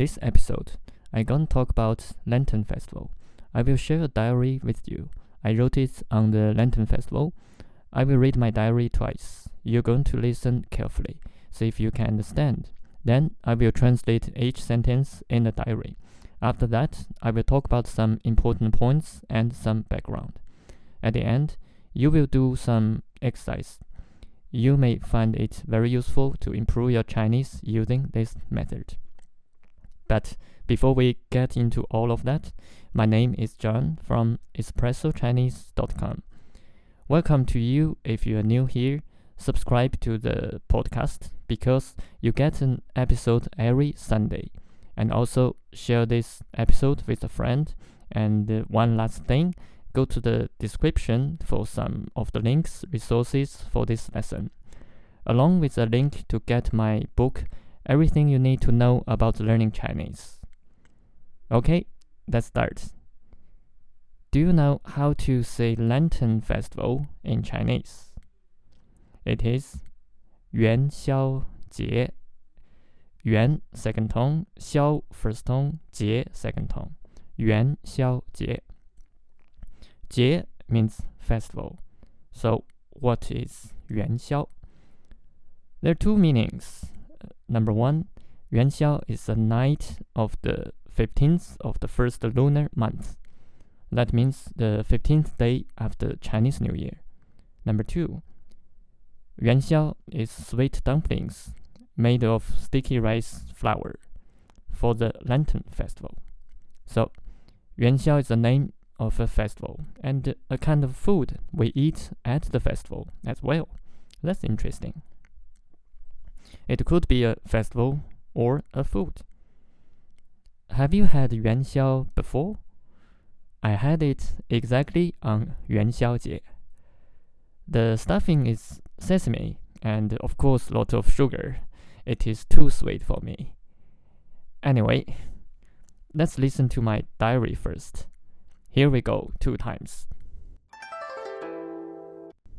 In this episode, I'm going to talk about Lantern Festival. I will share a diary with you. I wrote it on the Lantern Festival. I will read my diary twice. You're going to listen carefully, see if you can understand. Then I will translate each sentence in the diary. After that, I will talk about some important points and some background. At the end, you will do some exercise. You may find it very useful to improve your Chinese using this method. But before we get into all of that, my name is John from EspressoChinese.com. Welcome to you if you are new here. Subscribe to the podcast because you get an episode every Sunday. And also share this episode with a friend. And one last thing, go to the description for some of the links, resources for this lesson, along with a link to get my book, Everything You Need to Know About Learning Chinese. Okay, let's start. Do you know how to say Lantern Festival in Chinese? It is Yuan Xiao Jie. Yuan, second tone, Xiao, first tone, Jie, second tone. Yuan Xiao Jie. Jie means festival. So, what is Yuan Xiao? There are two meanings. Number one, Yuan Xiao is the night of the 15th of the first lunar month. That means the 15th day after Chinese New Year. Number two, Yuan Xiao is sweet dumplings made of sticky rice flour for the Lantern Festival. So, Yuan Xiao is the name of a festival and a kind of food we eat at the festival as well. That's interesting. It could be a festival or a food. Have you had Yuan Xiao before? I had it exactly on Yuan Xiao Jie. The stuffing is sesame and of course lots of sugar. It is too sweet for me. Anyway, let's listen to my diary first. Here we go, 2 times.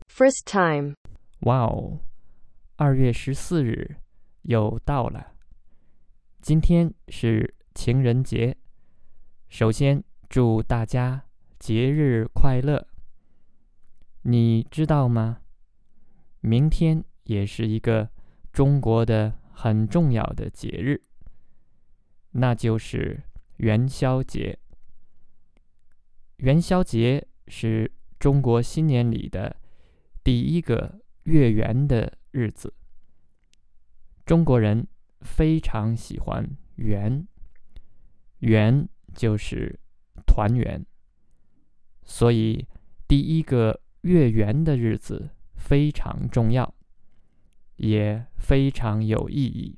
First time. Wow. 2月14日 又到了。今天是情人节。首先祝大家节日快乐。你知道吗？明天也是一个中国的很重要的节日，那就是元宵节。元宵节是中国新年里的第一个月圆的日子。中国人非常喜欢圆，圆就是团圆，所以第一个月圆的日子非常重要，也非常有意义。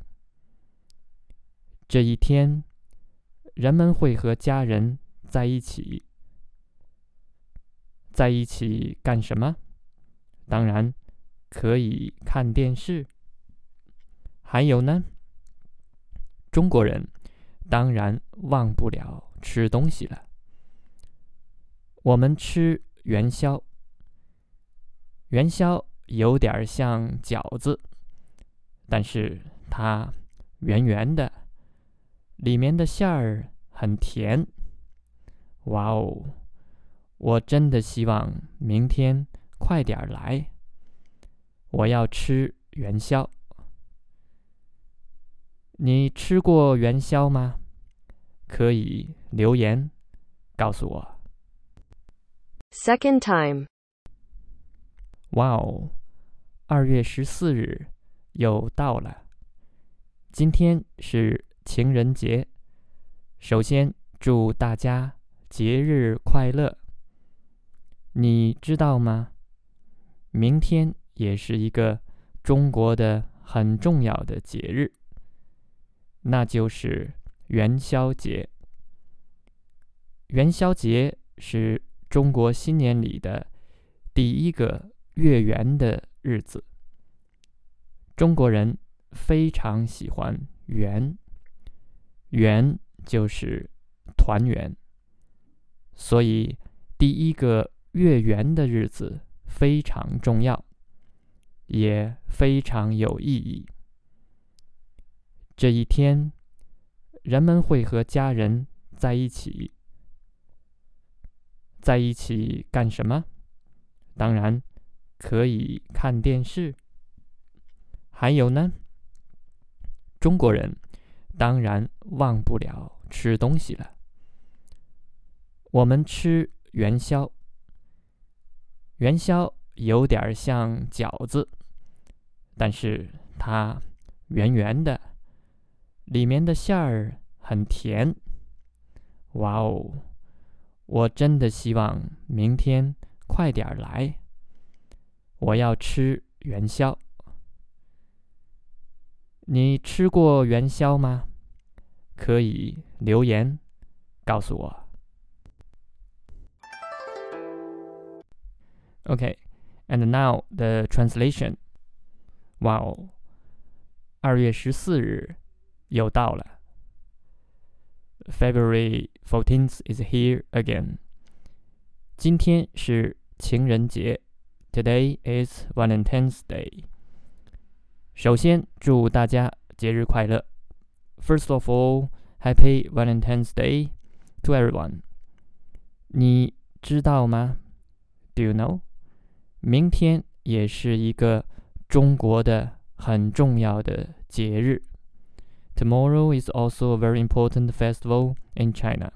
这一天，人们会和家人在一起。在一起干什么？当然可以看电视。还有呢，中国人当然忘不了吃东西了。我们吃元宵，元宵有点像饺子，但是它圆圆的，里面的馅儿很甜。哇哦，我真的希望明天快点来。我要吃元宵。你吃过元宵吗？可以留言告诉我。Second time. Wow, 2月14日又到了。今天是情人节。首先祝大家节日快乐。你知道吗？明天也是一个中国的很重要的节日，那就是元宵节。元宵节是中国新年里的第一个月圆的日子。中国人非常喜欢圆，圆就是团圆，所以第一个月圆的日子非常重要，也非常有意义。这一天，人们会和家人在一起。在一起干什么？当然可以看电视。还有呢，中国人当然忘不了吃东西了。我们吃元宵，元宵有点像饺子，但是它圆圆的，里面的馅儿很甜。哇哦，我真的希望明天快点来，我要吃元宵。你吃过元宵吗？可以留言告诉我。Okay, and now the translation. Wow, 2月14日又到了。February 14th is here again. 今天是情人节。Today is Valentine's Day.首先祝大家节日快乐 First of all, Happy Valentine's Day to everyone. 你知道吗 Do you know? 明天也是一个中国的很重要的节日 Tomorrow is also a very important festival in China.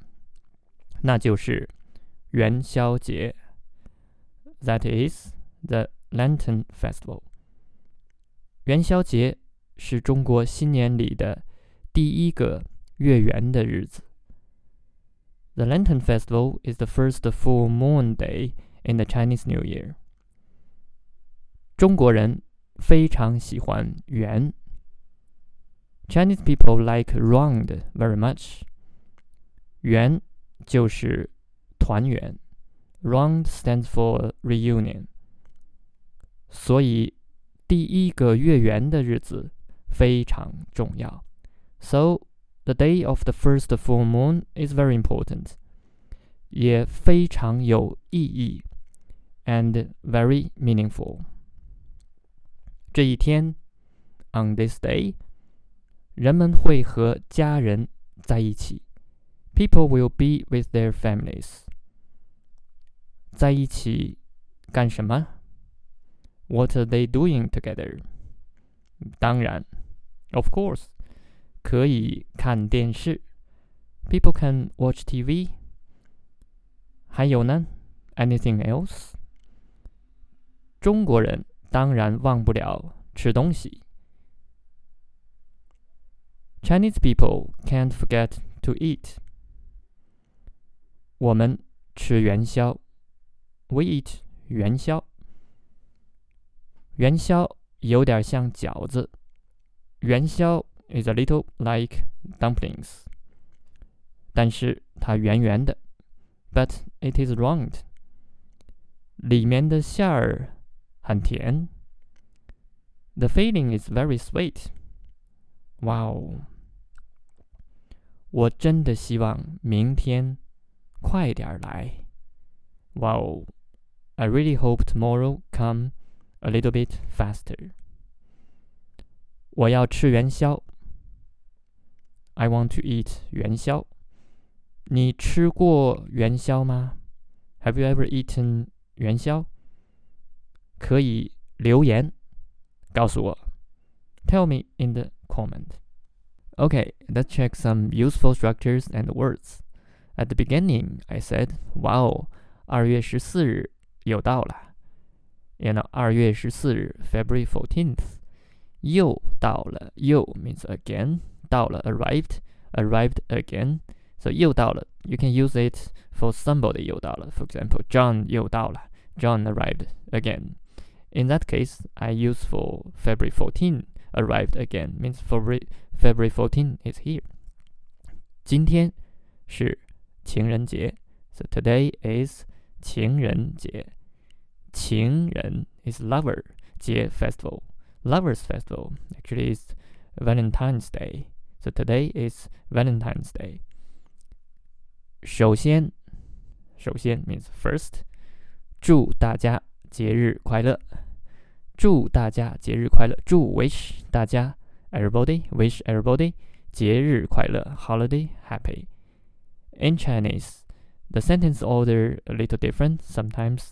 那就是元宵节 That is the Lantern Festival.元宵节是中国新年里的第一个月圆的日子。The Lantern Festival is the first full moon day in the Chinese New Year. 中国人非常喜欢圆。Chinese people like round very much. 圆就是团圆。Round stands for reunion. 所以第一个月圆的日子非常重要 So, the day of the first full moon is very important 也非常有意义 And very meaningful 这一天 On this day 人们会和家人在一起 People will be with their families 在一起干什么What are they doing together? 当然 Of course 可以看电视 People can watch TV 还有呢 Anything else? 中国人当然忘不了吃东西 Chinese people can't forget to eat 我们吃元宵 We eat 元宵元宵有点像饺子。元宵 is a little like dumplings. 但是它圆圆的。But it is round. 里面的馅儿很甜。The filling is very sweet. Wow. 我真的希望明天快点来。Wow. I really hope tomorrow come.A little bit faster. 我要吃元宵。I want to eat 元宵。你吃过元宵吗？ Have you ever eaten 元宵？可以留言告诉我。Tell me in the comment. Okay, let's check some useful structures and words. At the beginning, I said, "Wow, 2月14日又到了。"And 2月14日 February 14th 又到了又 means again 到了 arrived again So 又到了 You can use it for somebody 又到了 For example, John 又到了 John arrived again In that case, I use for February 14 arrived again Means February 14 is here 今天是情人节 So today is 情人节情人 is lover 节 festival Lovers festival actually is Valentine's Day So today is Valentine's Day 首先 means first 祝大家节日快乐祝大家节日快乐祝 wish 大家 everybody wish everybody 节日快乐 holiday happy. In Chinese, the sentence order a little different sometimes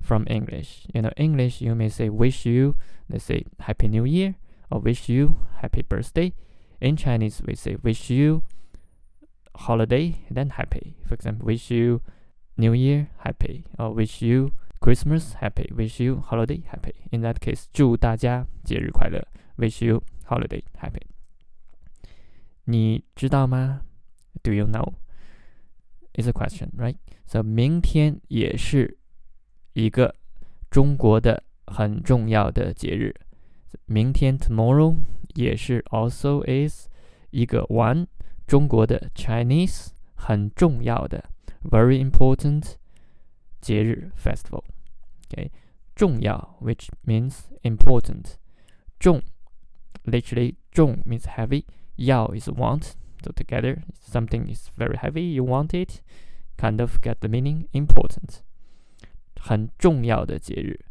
from English. English, you may say wish you, let's say Happy New Year, or wish you happy birthday. In Chinese, we say wish you holiday, then happy. For example, wish you New Year happy, or wish you Christmas happy, wish you holiday happy. In that case, 祝大家节日快乐 wish you holiday happy. 你知道吗 Do you know? It's a question, right? So 明天也是一个中国的很重要的节日。明天 tomorrow 也是 also is 一个 one 中国的 Chinese 很重要的 very important 节日 festival. Okay, 重要 which means important. 重 literally 重 means heavy. 要 is want. So together, something is very heavy, you want it, kind of get the meaning, important. 很重要的节日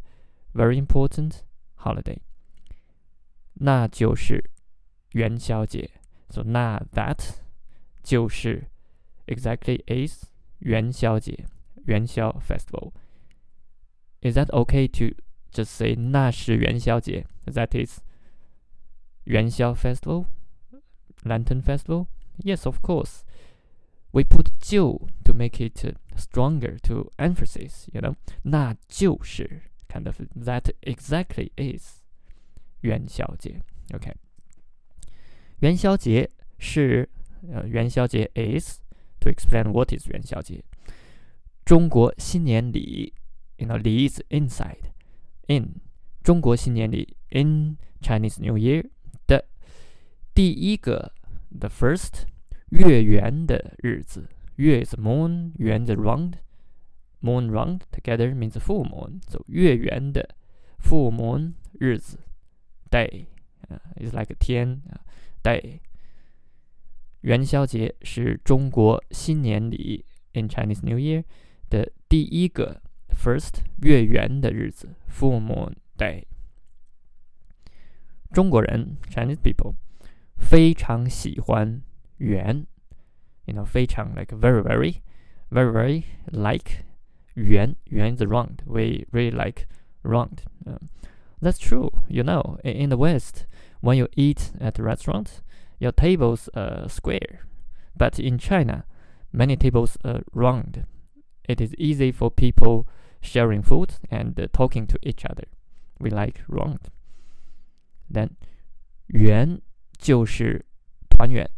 very important holiday. 那就是元宵节 So 那 that 就是 exactly is 元宵节元宵 festival. Is that okay to just say 那是元宵节 That is 元宵 festival, Lantern Festival?Yes, of course. We put 就 to make it stronger, to emphasis, 那就是, kind of, that exactly is 元宵节 Okay. 元宵节是、元宵节 is, to explain what is 元宵节中国新年礼 礼 is inside, in 中国新年礼 in Chinese New Year 的第一个The first, 月圆的日子 月 is moon, 圆 is round, moon round together means full moon. So 月圆的 full moon 日子 day, is like 天 day. 元宵节是中国新年礼 in Chinese New Year 的第一个 first 月圆的日子 full moon day. 中国人 Chinese people.非常喜欢圆 非常 like very very very very like 圆 圆 is round we really like round、that's true in the West when you eat at a restaurant your tables are square but in China many tables are round it is easy for people sharing food and、talking to each other we like round then 圆就是团圆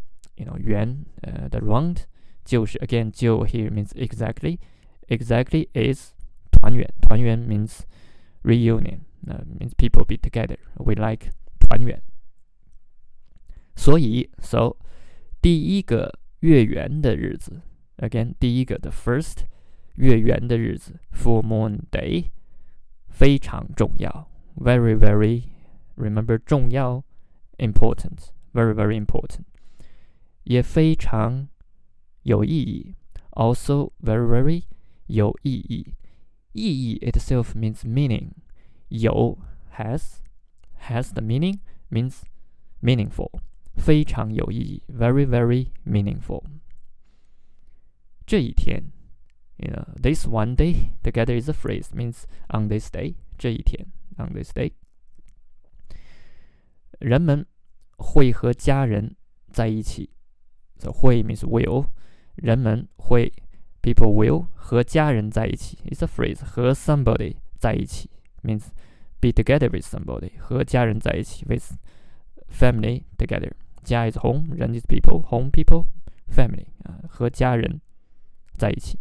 圆、the round 就是 again 就 here means exactly exactly is 团圆团圆 means reunion、means people be together we like 团圆所以 so 第一个月圆的日子 again 第一个 the first 月圆的日子 full moon day 非常重要 very very remember 重要important, very, very important. 也非常有意义 also very, very 有意义。意义 itself means meaning. 有 has the meaning means meaningful. 非常有意义 very, very meaningful. 这一天 this one day together is a phrase means on this day, 这一天 on this day.人们会和家人在一起 So 会 means will 人们会 people will 和家人在一起 It's a phrase 和 somebody 在一起 means be together with somebody 和家人在一起 with family together 家 is home 人 is people home people family 和家人在一起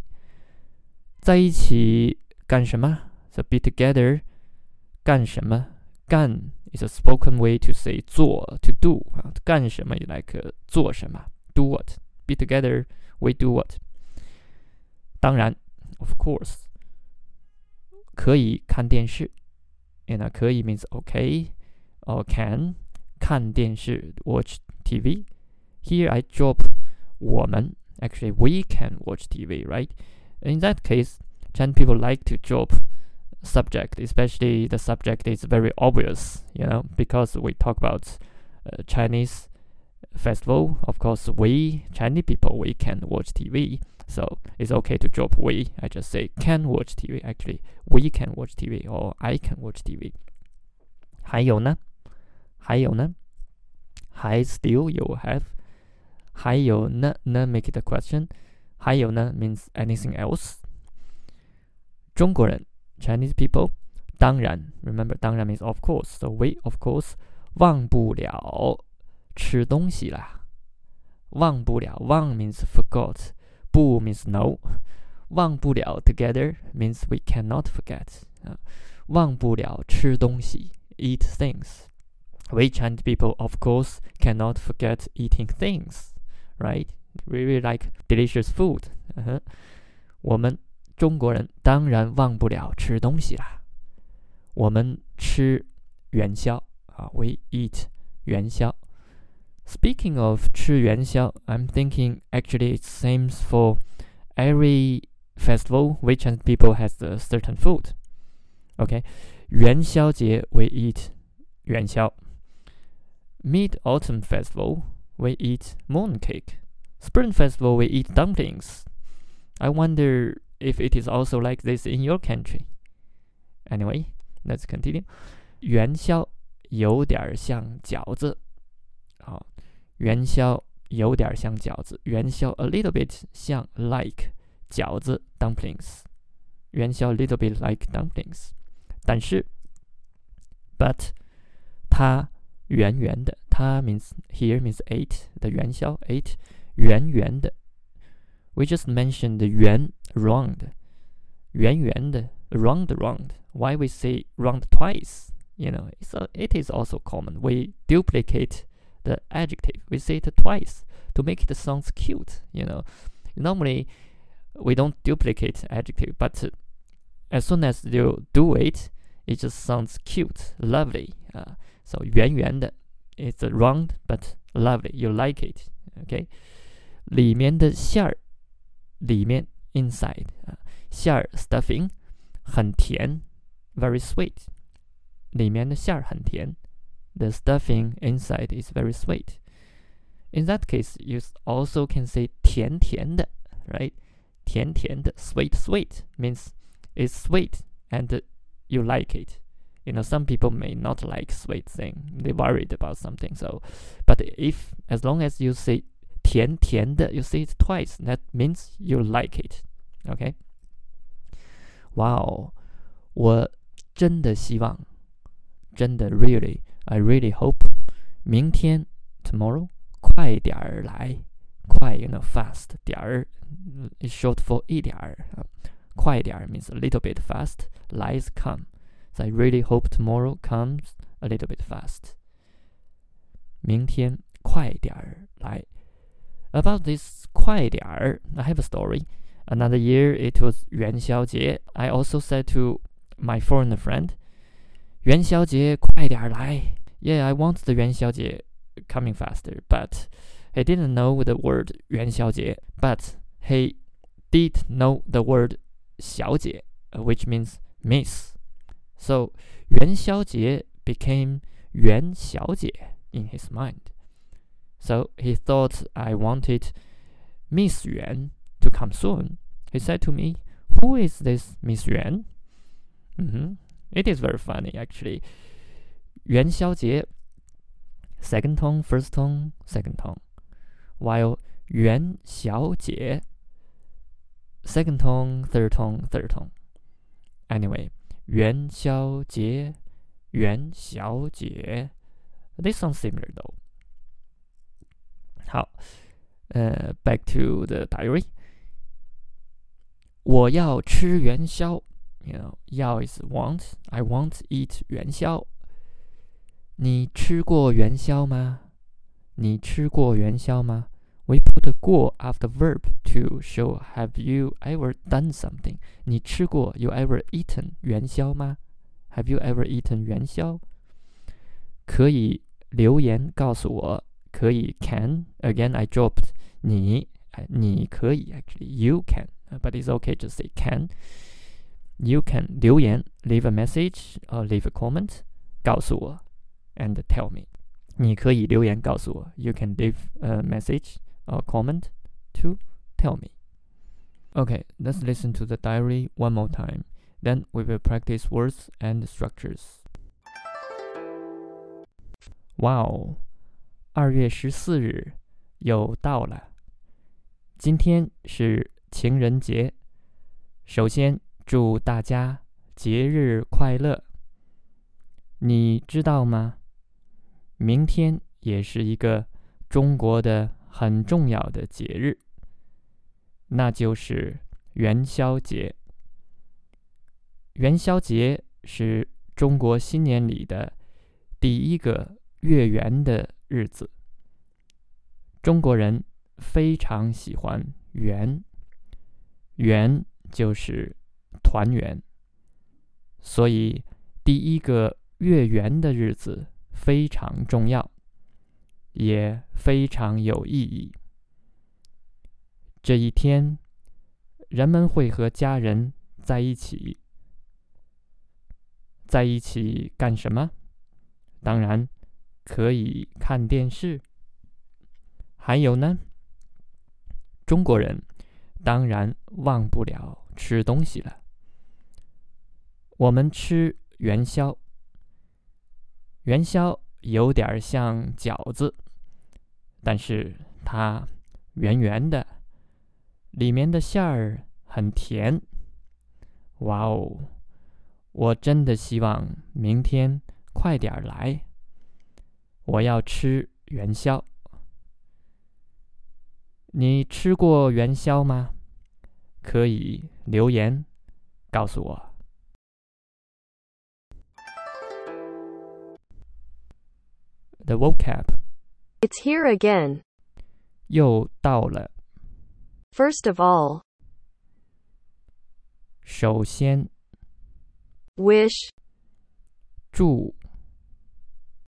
在一起干什么 So be together 干什么干It's a spoken way to say 做 to do 干什么 like 做什么 do what be together we do what 当然 of course 可以看电视 可以 means okay or can 看电视 watch TV here I drop 我们 actually we can watch TV right in that case Chinese people like to drop subject especially the subject is very obvious because we talk about Chinese festival, of course, we Chinese people, we can watch TV. So it's okay to drop we. I just say can watch TV. Actually, we can watch TV or I can watch TV. 还有呢? 还 still you have. 还有呢 make it a question. 还有呢 means anything else. 中国人 Chinese people. 当然 remember 当然 means of course. So we of course 忘不了吃东西啦。 忘不了 忘 means forgot. 不 means no. 忘不了 together means we cannot forget. 忘不了吃东西 eat things. We Chinese people, of course, cannot forget eating things, right? We really like delicious food. 我们中国人当然忘不了吃东西啦。 我们吃元宵 we eat 元宵. Speaking of 吃元宵, I'm thinking actually it seems for every festival, we Chinese people has a certain food. Okay, 元宵节 we eat 元宵. Mid-Autumn Festival, we eat mooncake. Spring Festival, we eat dumplings. I wonder if it is also like this in your country. Anyway, let's continue. 元宵有点像饺子. 元宵有点像饺子. 元宵 a little bit 像 like 饺子 dumplings. 元宵 a little bit like dumplings. 但是 but 它 圆圆的 它 means here means 8 the 元宵 8 圆圆的 we just mentioned the 圆 round 圆圆的 round round why we say round twice you know so it is also common we duplicate the adjective we say it twice to make it sounds cute you know normally we don't duplicate adjective but as soon as you do it it just sounds cute lovely So 圆圆的 it's round but lovely. You like it, okay? 里面的馅儿 里面 inside 馅儿 stuffing 很甜 very sweet. 里面的馅儿很甜 the stuffing inside is very sweet. In that case, you also can say 甜甜的 right? 甜甜的 sweet sweet means it's sweet and you like it. You know, some people may not like sweet thing. They worried about something. So, but if as long as you say 甜甜的, you say it twice. That means you like it. Okay. Wow, 我真的希望, 真的 really, I really hope 明天 tomorrow 快点来. 快 you know fast 点 is short for 一点 快点 means a little bit fast. 来 is come. So I really hope tomorrow comes a little bit fast. 明天快点来. About this 快点, I have a story. Another year it was Yuan Xiao Jie. I also said to my foreigner friend, Yuan Xiao Jie 快点来. Yeah, I want the Yuan Xiao Jie coming faster, but he didn't know the word Yuan Xiao Jie, but he did know the word 小姐, which means miss. So, 元宵节 became 袁小姐 in his mind. So, he thought I wanted Miss Yuan to come soon. He said to me, who is this Miss Yuan? It is very funny, actually. 元宵节 second tone, first tone, second tone. While 袁小姐 second tone, third tone, third tone. Anyway. 元宵节 元小姐 This sounds similar though. 好 back to the diary. 我要吃元宵 You know, 要 is want. I want eat 元宵. 你吃过元宵吗? 你吃过元宵吗? We put 过 after verb to show have you ever done something. 你吃过 you ever eaten 元宵吗? Have you ever eaten 元宵? 可以留言告诉我 可以 can again I dropped 你可以 actually you can but it's okay to say can. You can 留言 leave a message or leave a comment 告诉我 and tell me. 你可以留言告诉我 You can leave a message or comment to tell me. Okay, let's listen to the diary one more time. Then we will practice words and structures. Wow, 2月14日又到了。今天是情人节。首先祝大家节日快乐。你知道吗？明天也是一个中国的很重要的节日，那就是元宵节。元宵节是中国新年里的第一个月圆的日子。中国人非常喜欢圆，圆就是团圆，所以第一个月圆的日子非常重要，也非常有意义。这一天，人们会和家人在一起。在一起干什么？当然，可以看电视。还有呢，中国人当然忘不了吃东西了。我们吃元宵。元宵有点像饺子，但是它圆圆的，里面的馅儿很甜。哇哦，我真的希望明天快点来，我要吃元宵。你吃过元宵吗？可以留言告诉我。The vocab. It's here again. 又到了。First of all. 首先。Wish. 祝。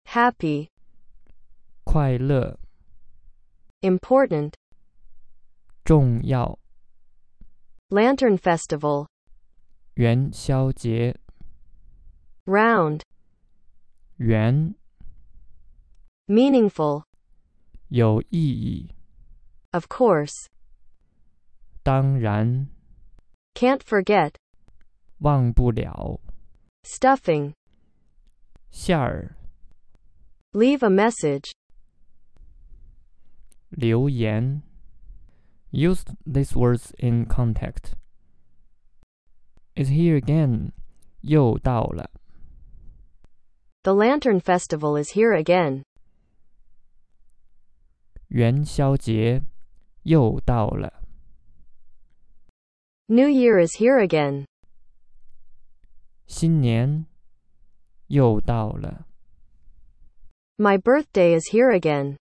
Happy. 快乐。Important. 重要。Lantern Festival. 元宵节。Round. 圆。Meaningful. 有意义。Of course. 当然。Can't forget. 忘不了。Stuffing. 馅儿。Leave a message. 留言。Use these words in context. It's here again. 又到了。The Lantern Festival is here again. 元宵节又到了。New Year is here again. 新年又到了。My birthday is here again.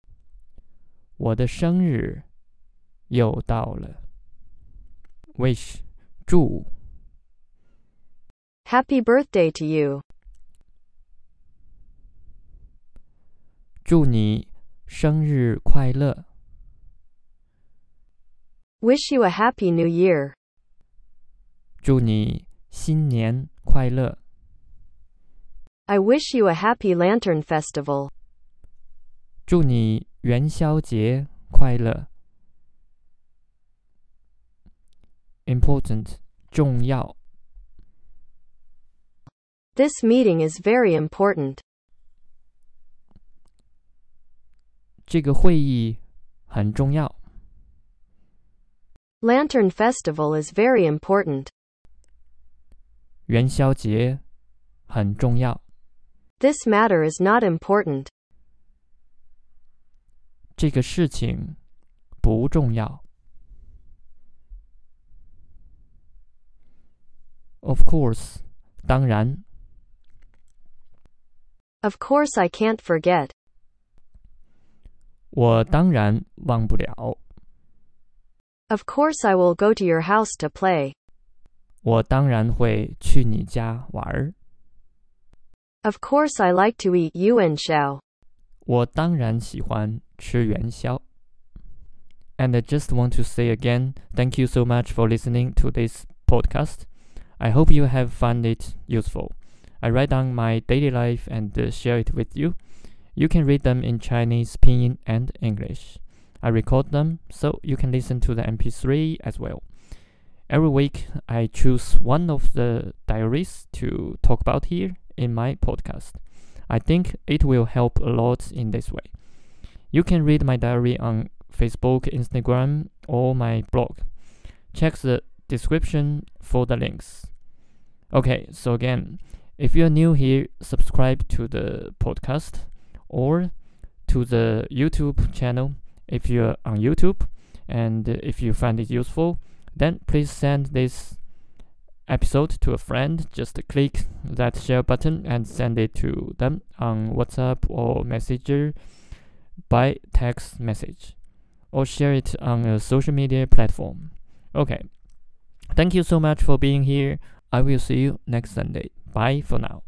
我的生日又到了。Wish, 祝。Happy birthday to you. 祝你生日快乐。Wish you a happy new year. 祝你新年快乐。I wish you a happy Lantern Festival. 祝你元宵节快乐。Important, 重要。This meeting is very important. 这个会议很重要。Lantern Festival is very important. 元宵节很重要。This matter is not important. 这个事情不重要。Of course, 当然。Of course, I can't forget. 我当然忘不了。Of course I will go to your house to play. 我当然会去你家玩。Of course I like to eat Yuan Xiao. 我当然喜欢吃元宵。And I just want to say again, thank you so much for listening to this podcast. I hope you have found it useful. I write down my daily life and share it with you. You can read them in Chinese, Pinyin, and English. I record them, so you can listen to the MP3 as well. Every week, I choose one of the diaries to talk about here in my podcast. I think it will help a lot in this way. You can read my diary on Facebook, Instagram, or my blog. Check the description for the links. Okay, so again, if you're new here, subscribe to the podcast or to the YouTube channel if you're on YouTube. And if you find it useful, then please send this episode to a friend. Just click that share button and send it to them on WhatsApp or Messenger by text message, or share it on a social media platform. Okay, thank you so much for being here. I will see you next Sunday. Bye for now.